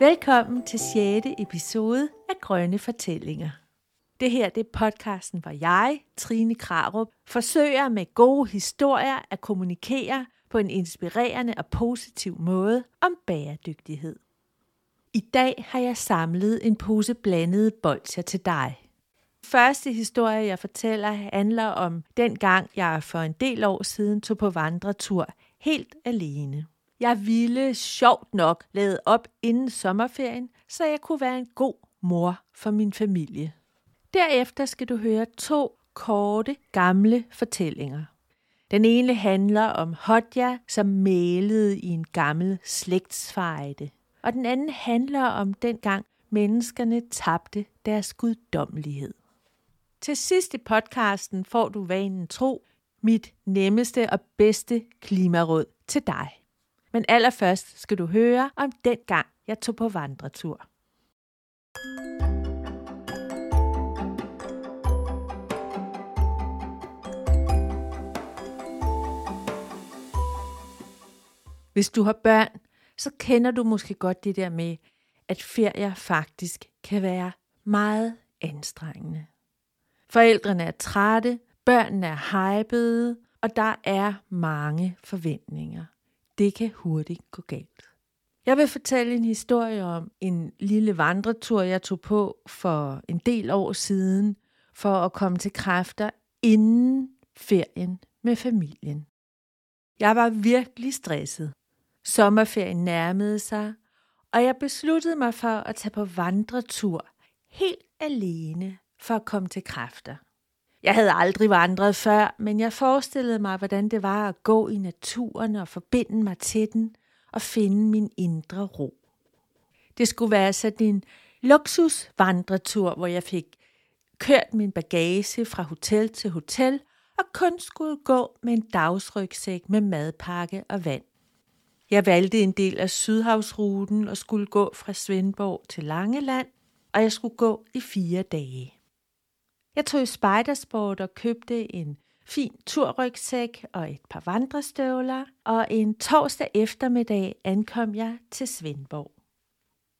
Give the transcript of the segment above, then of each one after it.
Velkommen til 6. episode af Grønne Fortællinger. Det her det er podcasten, hvor jeg, Trine Krarup, forsøger med gode historier at kommunikere på en inspirerende og positiv måde om bæredygtighed. I dag har jeg samlet en pose blandede bolcher til dig. Første historie, jeg fortæller, handler om dengang, jeg for en del år siden tog på vandretur helt alene. Jeg ville sjovt nok lade op inden sommerferien, så jeg kunne være en god mor for min familie. Derefter skal du høre 2 korte, gamle fortællinger. Den ene handler om Hodja, som mælede i en gammel slægtsfejde. Og den anden handler om dengang menneskerne tabte deres guddommelighed. Til sidst i podcasten får du vanen tro, mit nemmeste og bedste klimaråd til dig. Men allerførst skal du høre om dengang, jeg tog på vandretur. Hvis du har børn, så kender du måske godt det der med, at ferier faktisk kan være meget anstrengende. Forældrene er trætte, børnene er hypede, og der er mange forventninger. Det kan hurtigt gå galt. Jeg vil fortælle en historie om en lille vandretur, jeg tog på for en del år siden, for at komme til kræfter inden ferien med familien. Jeg var virkelig stresset. Sommerferien nærmede sig, og jeg besluttede mig for at tage på vandretur helt alene for at komme til kræfter. Jeg havde aldrig vandret før, men jeg forestillede mig, hvordan det var at gå i naturen og forbinde mig til den og finde min indre ro. Det skulle være sådan en luksusvandretur, hvor jeg fik kørt min bagage fra hotel til hotel og kun skulle gå med en dagsrygsæk med madpakke og vand. Jeg valgte en del af Sydhavsruten og skulle gå fra Svendborg til Langeland, og jeg skulle gå i 4 dage. Jeg tog i spejdersport og købte en fin turrygsæk og et par vandrestøvler, og en torsdag eftermiddag ankom jeg til Svendborg.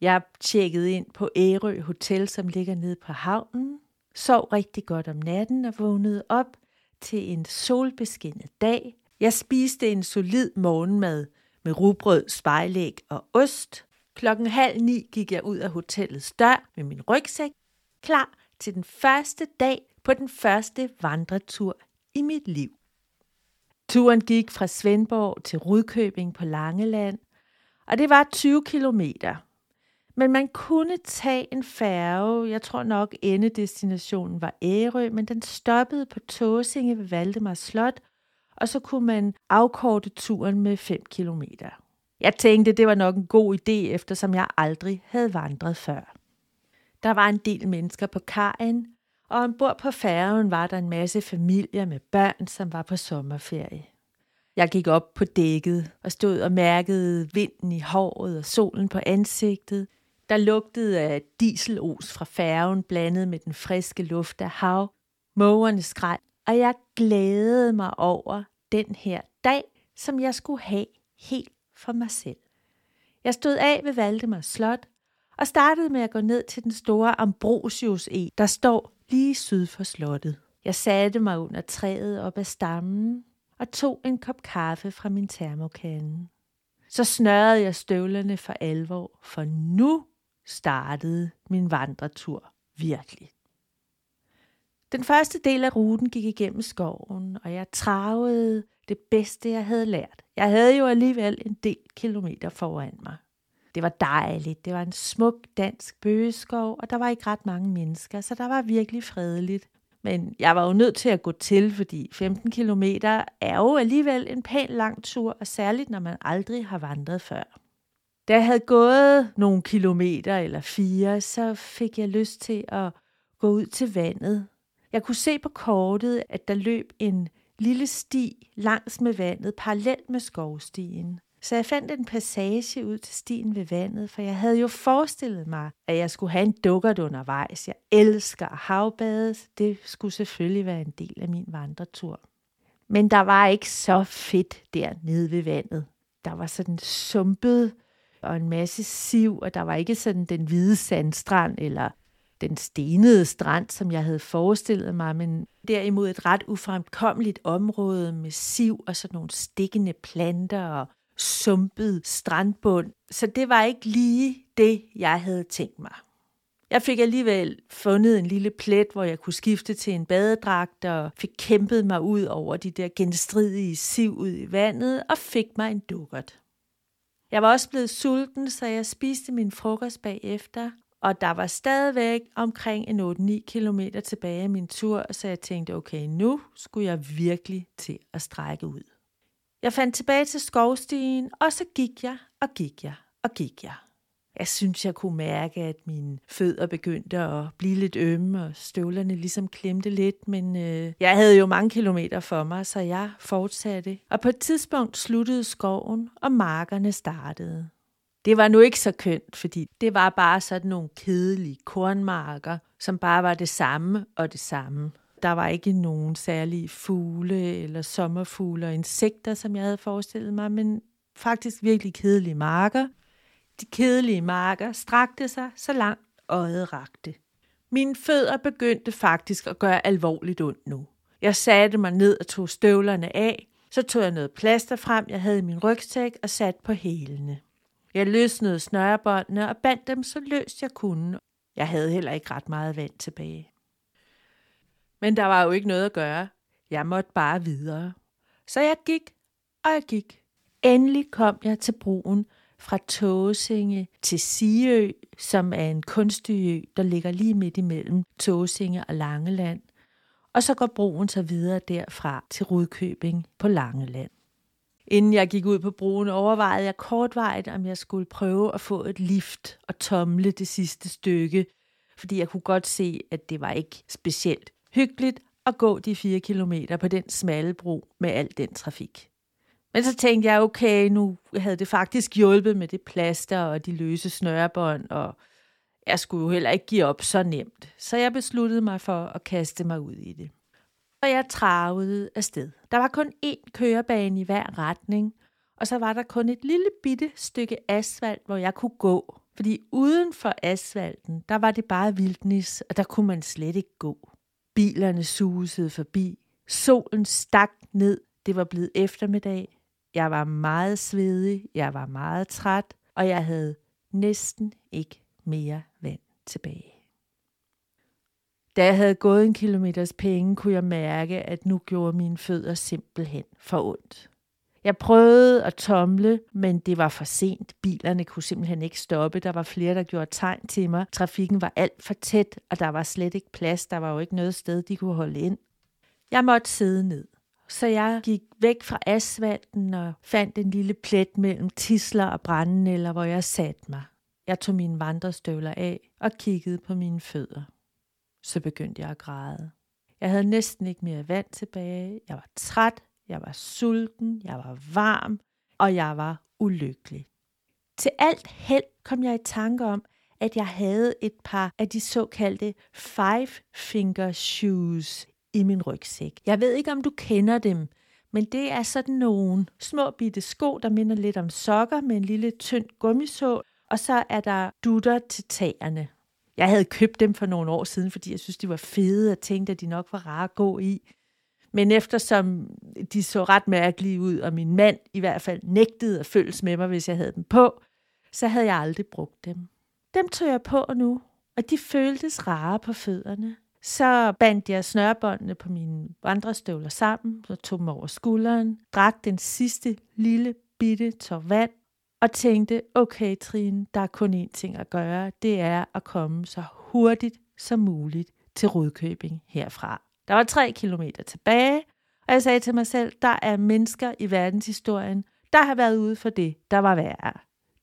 Jeg tjekkede ind på Ærø Hotel, som ligger nede på havnen, sov rigtig godt om natten og vågnede op til en solbeskinnet dag. Jeg spiste en solid morgenmad med rugbrød, spejlæg og ost. 8:30 gik jeg ud af hotellets dør med min rygsæk, klar til den første dag på den første vandretur i mit liv. Turen gik fra Svendborg til Rudkøbing på Langeland, og det var 20 kilometer. Men man kunne tage en færge, jeg tror nok endedestinationen var Ærø, men den stoppede på Tåsinge ved Valdemars Slot, og så kunne man afkorte turen med 5 kilometer. Jeg tænkte, det var nok en god idé, eftersom jeg aldrig havde vandret før. Der var en del mennesker på kajen, og ombord på færgen var der en masse familier med børn, som var på sommerferie. Jeg gik op på dækket og stod og mærkede vinden i håret og solen på ansigtet. Der lugtede af dieselos fra færgen blandet med den friske luft af hav. Mågerne skreg, og jeg glædede mig over den her dag, som jeg skulle have helt for mig selv. Jeg stod af ved Valdemars Slot og startede med at gå ned til den store Ambrosius E, der står lige syd for slottet. Jeg satte mig under træet op ad stammen og tog en kop kaffe fra min termokande. Så snørrede jeg støvlerne for alvor, for nu startede min vandretur virkelig. Den første del af ruten gik igennem skoven, og jeg travede det bedste, jeg havde lært. Jeg havde jo alligevel en del kilometer foran mig. Det var dejligt, det var en smuk dansk bøgeskov, og der var ikke ret mange mennesker, så der var virkelig fredeligt. Men jeg var jo nødt til at gå til, fordi 15 kilometer er jo alligevel en pæn lang tur, og særligt når man aldrig har vandret før. Da jeg havde gået nogle kilometer eller 4, så fik jeg lyst til at gå ud til vandet. Jeg kunne se på kortet, at der løb en lille sti langs med vandet, parallelt med skovstien. Så jeg fandt en passage ud til stien ved vandet, for jeg havde jo forestillet mig, at jeg skulle have en dukkert undervejs. Jeg elsker havbade, så det skulle selvfølgelig være en del af min vandretur. Men der var ikke så fedt dernede ved vandet. Der var sådan sumpet og en masse siv, og der var ikke sådan den hvide sandstrand eller den stenede strand, som jeg havde forestillet mig, men derimod et ret ufremkommeligt område med siv og sådan nogle stikkende planter og sumpet strandbund. Så det var ikke lige det, jeg havde tænkt mig. Jeg fik alligevel fundet en lille plet, hvor jeg kunne skifte til en badedragt og fik kæmpet mig ud over de der genstridige siv ud i vandet og fik mig en dukkert. Jeg var også blevet sulten, så jeg spiste min frokost bagefter, og der var stadigvæk omkring en 8-9 kilometer tilbage af min tur, så jeg tænkte, okay, nu skulle jeg virkelig til at strække ud. Jeg fandt tilbage til skovstien, og så gik jeg. Jeg synes, jeg kunne mærke, at mine fødder begyndte at blive lidt ømme, og støvlerne ligesom klemte lidt, men jeg havde jo mange kilometer for mig, så jeg fortsatte. Og på et tidspunkt sluttede skoven, og markerne startede. Det var nu ikke så kønt, fordi det var bare sådan nogle kedelige kornmarker, som bare var det samme og det samme. Der var ikke nogen særlige fugle eller sommerfugle og insekter, som jeg havde forestillet mig, men faktisk virkelig kedelige marker. De kedelige marker strakte sig så langt øjet rakte. Mine fødder begyndte faktisk at gøre alvorligt ondt nu. Jeg satte mig ned og tog støvlerne af, så tog jeg noget plaster frem, jeg havde i min rygsæk og satte på hælene. Jeg løsnede snørebåndene og bandt dem så løst jeg kunne. Jeg havde heller ikke ret meget vand tilbage. Men der var jo ikke noget at gøre. Jeg måtte bare videre. Så jeg gik, og jeg gik. Endelig kom jeg til broen fra Tåsinge til Sigeø, som er en kunstig ø, der ligger lige midt imellem Tåsinge og Langeland. Og så går broen så videre derfra til Rudkøbing på Langeland. Inden jeg gik ud på broen, overvejede jeg kortvarigt, om jeg skulle prøve at få et lift og tomle det sidste stykke, fordi jeg kunne godt se, at det var ikke specielt hyggeligt at gå de 4 kilometer på den smalle bro med al den trafik. Men så tænkte jeg, okay, nu havde det faktisk hjulpet med det plaster og de løse snørebånd, og jeg skulle jo heller ikke give op så nemt. Så jeg besluttede mig for at kaste mig ud i det. Og jeg travede afsted. Der var kun 1 kørebane i hver retning, og så var der kun et lille bitte stykke asfalt, hvor jeg kunne gå. Fordi uden for asfalten, der var det bare vildnis, og der kunne man slet ikke gå. Bilerne susede forbi. Solen stak ned. Det var blevet eftermiddag. Jeg var meget svedig. Jeg var meget træt. Og jeg havde næsten ikke mere vand tilbage. Da jeg havde gået 1 kilometers penge, kunne jeg mærke, at nu gjorde mine fødder simpelthen for ondt. Jeg prøvede at tomle, men det var for sent. Bilerne kunne simpelthen ikke stoppe. Der var flere, der gjorde tegn til mig. Trafikken var alt for tæt, og der var slet ikke plads. Der var jo ikke noget sted, de kunne holde ind. Jeg måtte sidde ned. Så jeg gik væk fra asfalten og fandt en lille plet mellem tisler og brændenælder, hvor jeg satte mig. Jeg tog mine vandrestøvler af og kiggede på mine fødder. Så begyndte jeg at græde. Jeg havde næsten ikke mere vand tilbage. Jeg var træt, jeg var sulten, jeg var varm, og jeg var ulykkelig. Til alt held kom jeg i tanke om, at jeg havde et par af de såkaldte 5-finger shoes i min rygsæk. Jeg ved ikke, om du kender dem, men det er sådan nogle små bitte sko, der minder lidt om sokker med en lille tynd gummisål, og så er der dutter til tæerne. Jeg havde købt dem for nogle år siden, fordi jeg synes, de var fede og tænkte, at de nok var rare at gå i. Men eftersom de så ret mærkelige ud, og min mand i hvert fald nægtede at følges med mig, hvis jeg havde dem på, så havde jeg aldrig brugt dem. Dem tog jeg på nu, og de føltes rare på fødderne. Så bandt jeg snørebåndene på mine vandrestøvler sammen, så tog dem over skulderen, drak den sidste lille bitte tår vand, og tænkte, okay Trine, der er kun én ting at gøre, det er at komme så hurtigt som muligt til Rudkøbing herfra. Der var 3 kilometer tilbage, og jeg sagde til mig selv, der er mennesker i verdenshistorien, der har været ude for det, der var værre.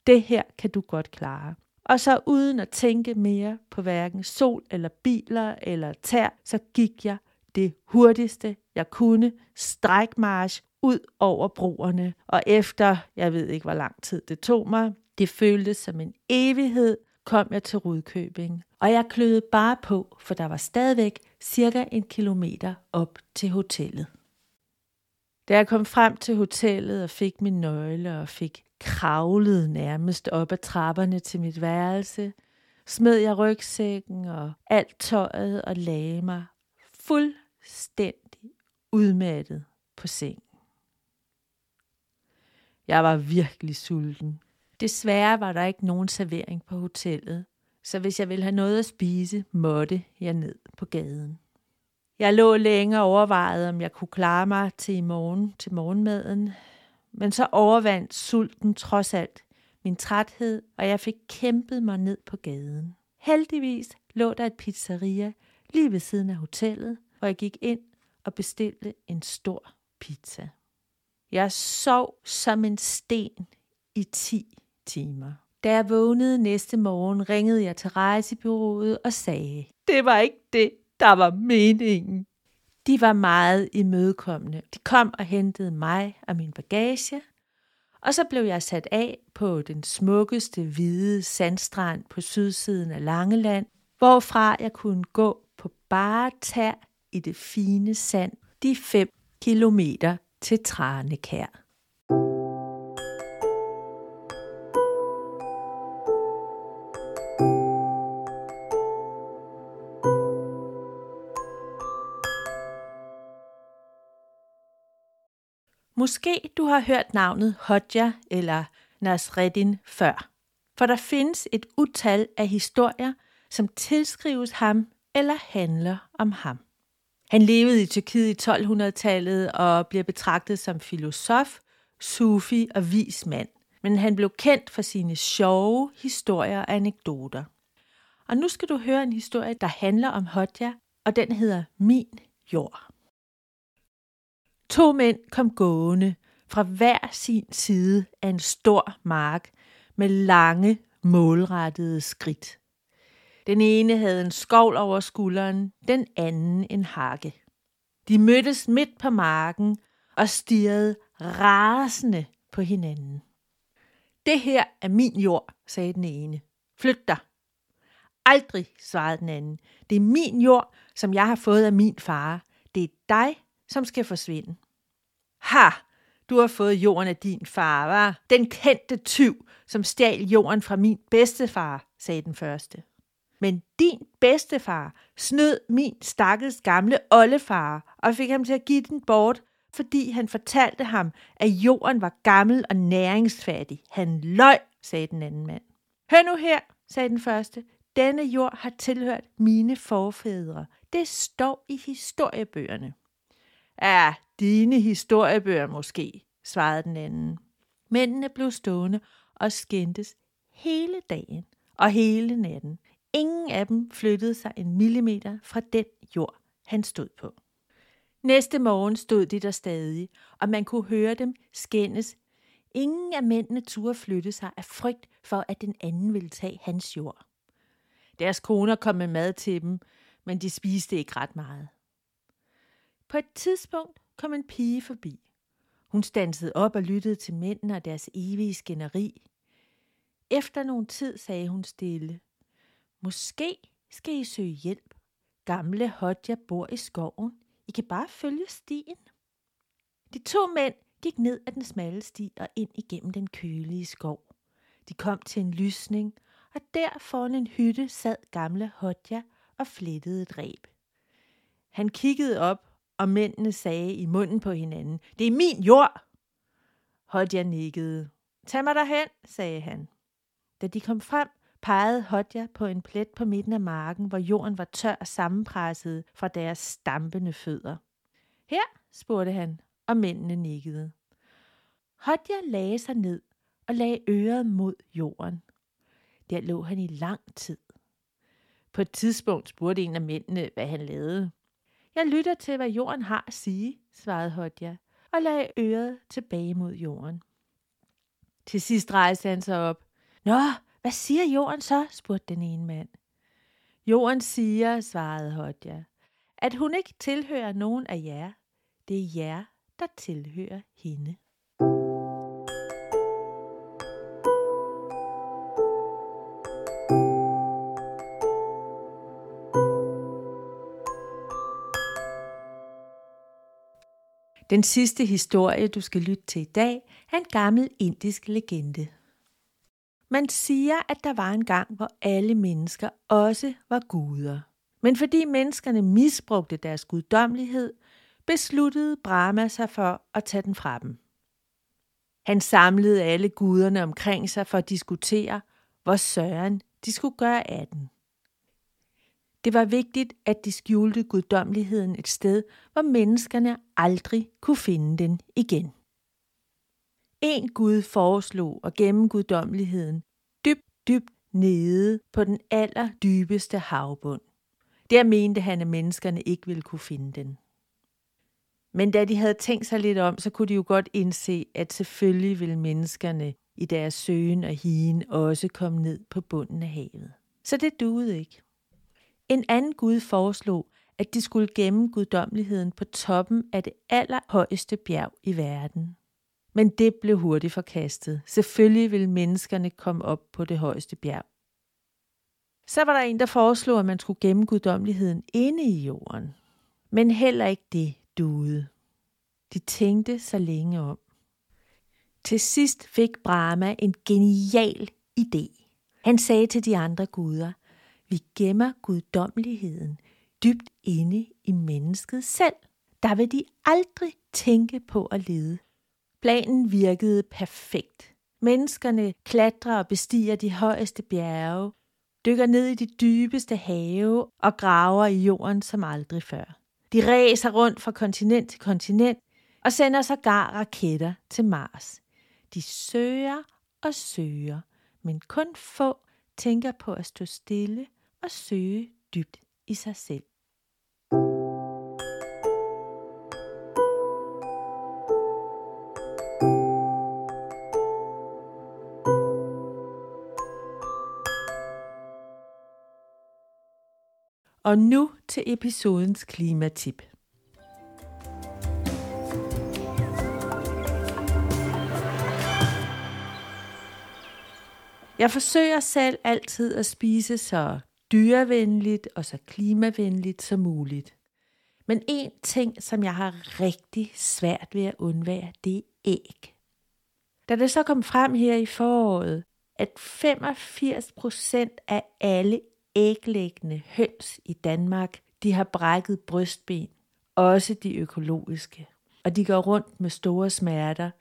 Det her kan du godt klare. Og så uden at tænke mere på hverken sol eller biler eller tær, så gik jeg det hurtigste, jeg kunne, strækmarch, ud over broerne, og efter, jeg ved ikke, hvor lang tid det tog mig, det føltes som en evighed, kom jeg til Rudkøbing. Og jeg kløede bare på, for der var stadigvæk cirka 1 kilometer op til hotellet. Da jeg kom frem til hotellet og fik min nøgle og fik kravlede nærmest op ad trapperne til mit værelse, smed jeg rygsækken og alt tøjet og lagde mig fuldstændig udmattet på sengen. Jeg var virkelig sulten. Desværre var der ikke nogen servering på hotellet, så hvis jeg ville have noget at spise, måtte jeg ned på gaden. Jeg lå længe og overvejede, om jeg kunne klare mig til i morgen til morgenmaden, men så overvandt sulten trods alt min træthed, og jeg fik kæmpet mig ned på gaden. Heldigvis lå der et pizzeria lige ved siden af hotellet, hvor jeg gik ind og bestilte en stor pizza. Jeg sov som en sten i 10 timer. Da jeg vågnede næste morgen, ringede jeg til rejsebureauet og sagde, det var ikke det, der var meningen. De var meget imødekommende. De kom og hentede mig og min bagage, og så blev jeg sat af på den smukkeste hvide sandstrand på sydsiden af Langeland, hvorfra jeg kunne gå på bare tær i det fine sand de 5 kilometer til Tranekær. Måske du har hørt navnet Hodja eller Nasreddin før, for der findes et utal af historier, som tilskrives ham eller handler om ham. Han levede i Tyrkiet i 1200-tallet og bliver betragtet som filosof, sufi og vismand, men han blev kendt for sine sjove historier og anekdoter. Og nu skal du høre en historie, der handler om Hodja, og den hedder Min jord. 2 mænd kom gående fra hver sin side af en stor mark med lange, målrettede skridt. Den ene havde en skovl over skulderen, den anden en hakke. De mødtes midt på marken og stirrede rasende på hinanden. Det her er min jord, sagde den ene. Flyt dig. Aldrig, svarede den anden. Det er min jord, som jeg har fået af min far. Det er dig, som skal forsvinde. Ha! Du har fået jorden af din far, var? Den kendte tyv, som stjal jorden fra min bedstefar, sagde den første. Men din bedstefar snød min stakkels gamle oldefar og fik ham til at give den bort, fordi han fortalte ham, at jorden var gammel og næringsfattig. Han løj, sagde den anden mand. Hør nu her, sagde den første. Denne jord har tilhørt mine forfædre. Det står i historiebøgerne. Ja, dine historiebøger måske, svarede den anden. Mændene blev stående og skændtes hele dagen og hele natten. Ingen af dem flyttede sig en millimeter fra den jord, han stod på. Næste morgen stod de der stadig, og man kunne høre dem skændes. Ingen af mændene turde flytte sig af frygt for, at den anden ville tage hans jord. Deres koner kom med mad til dem, men de spiste ikke ret meget. På et tidspunkt kom en pige forbi. Hun standsede op og lyttede til mændene og deres evige skænderi. Efter nogen tid sagde hun stille, måske skal I søge hjælp. Gamle Hodja bor i skoven. I kan bare følge stien. De 2 mænd gik ned ad den smalle sti og ind igennem den kølige skov. De kom til en lysning, og der foran en hytte sad gamle Hodja og flettede et reb. Han kiggede op, og mændene sagde i munden på hinanden, det er min jord! Hodja nikkede. Tag mig derhen, sagde han. Da de kom frem, pegede Hodja på en plet på midten af marken, hvor jorden var tør og sammenpresset fra deres stampende fødder. Her, spurgte han, og mændene nikkede. Hodja lagde sig ned og lagde øret mod jorden. Der lå han i lang tid. På et tidspunkt spurgte en af mændene, hvad han lavede. Jeg lytter til, hvad jorden har at sige, svarede Hodja, og lagde øret tilbage mod jorden. Til sidst rejste han sig op. Nå, hvad siger jorden så, spurgte den ene mand. Jorden siger, svarede Hodja, at hun ikke tilhører nogen af jer. Det er jer, der tilhører hende. Den sidste historie, du skal lytte til i dag, er en gammel indisk legende. Man siger, at der var en gang, hvor alle mennesker også var guder. Men fordi menneskerne misbrugte deres guddommelighed, besluttede Brahma sig for at tage den fra dem. Han samlede alle guderne omkring sig for at diskutere, hvor søren de skulle gøre af den. Det var vigtigt, at de skjulte guddommeligheden et sted, hvor menneskerne aldrig kunne finde den igen. En gud foreslog at gemme guddommeligheden dybt nede på den allerdybeste havbund. Der mente han, at menneskerne ikke ville kunne finde den. Men da de havde tænkt sig lidt om, så kunne de jo godt indse, at selvfølgelig ville menneskerne i deres søgen og higen også komme ned på bunden af havet. Så det duede ikke. En anden gud foreslog, at de skulle gemme guddommeligheden på toppen af det allerhøjeste bjerg i verden. Men det blev hurtigt forkastet. Selvfølgelig ville menneskerne komme op på det højeste bjerg. Så var der en, der foreslog, at man skulle gemme guddommeligheden inde i jorden. Men heller ikke det duede. De tænkte så længe om. Til sidst fik Brahma en genial idé. Han sagde til de andre guder: vi gemmer guddommeligheden dybt inde i mennesket selv. Der vil de aldrig tænke på at lede. Planen virkede perfekt. Menneskerne klatrer og bestiger de højeste bjerge, dykker ned i de dybeste have og graver i jorden som aldrig før. De ræser rundt fra kontinent til kontinent og sender sågar raketter til Mars. De søger og søger, men kun få tænker på at stå stille og søge dybt i sig selv. Og nu til episodens klimatip. Jeg forsøger selv altid at spise så dyrevenligt og så klimavenligt som muligt. Men en ting, som jeg har rigtig svært ved at undvære, det er æg. Da det så kom frem her i foråret, at 85% af alle æglæggende høns i Danmark, de har brækket brystben, også de økologiske, og de går rundt med store smerter,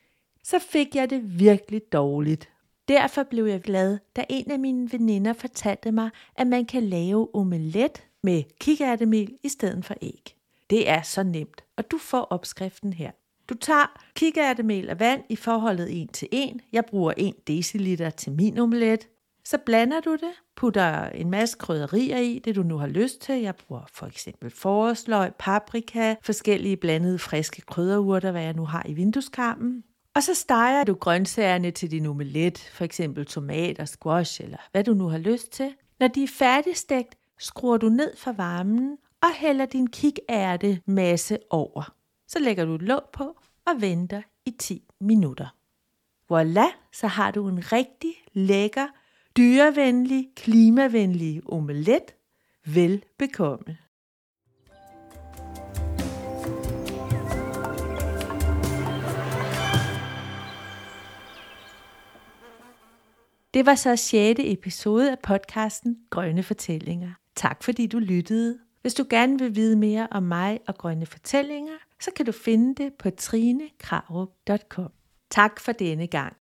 så fik jeg det virkelig dårligt. Derfor blev jeg glad, da en af mine veninder fortalte mig, at man kan lave omelet med kikærtemel i stedet for æg. Det er så nemt, og du får opskriften her. Du tager kikærtemel og vand i forholdet 1:1. Jeg bruger 1 deciliter til min omelet. Så blander du det, putter en masse krydderier i, det du nu har lyst til. Jeg bruger for eksempel forårsløg, paprika, forskellige blandede friske krydderurter, hvad jeg nu har i vindueskarmen. Og så steger du grøntsagerne til din omelet, for eksempel tomater, squash eller hvad du nu har lyst til. Når de er færdigstegt, skruer du ned for varmen og hælder din kikærtemasse over. Så lægger du låg på og venter i 10 minutter. Voilà, så har du en rigtig lækker, dyrevenlig, klimavenlig omelet. Velbekomme. Det var så 6. episode af podcasten Grønne Fortællinger. Tak fordi du lyttede. Hvis du gerne vil vide mere om mig og Grønne Fortællinger, så kan du finde det på trinekravrup.com. Tak for denne gang.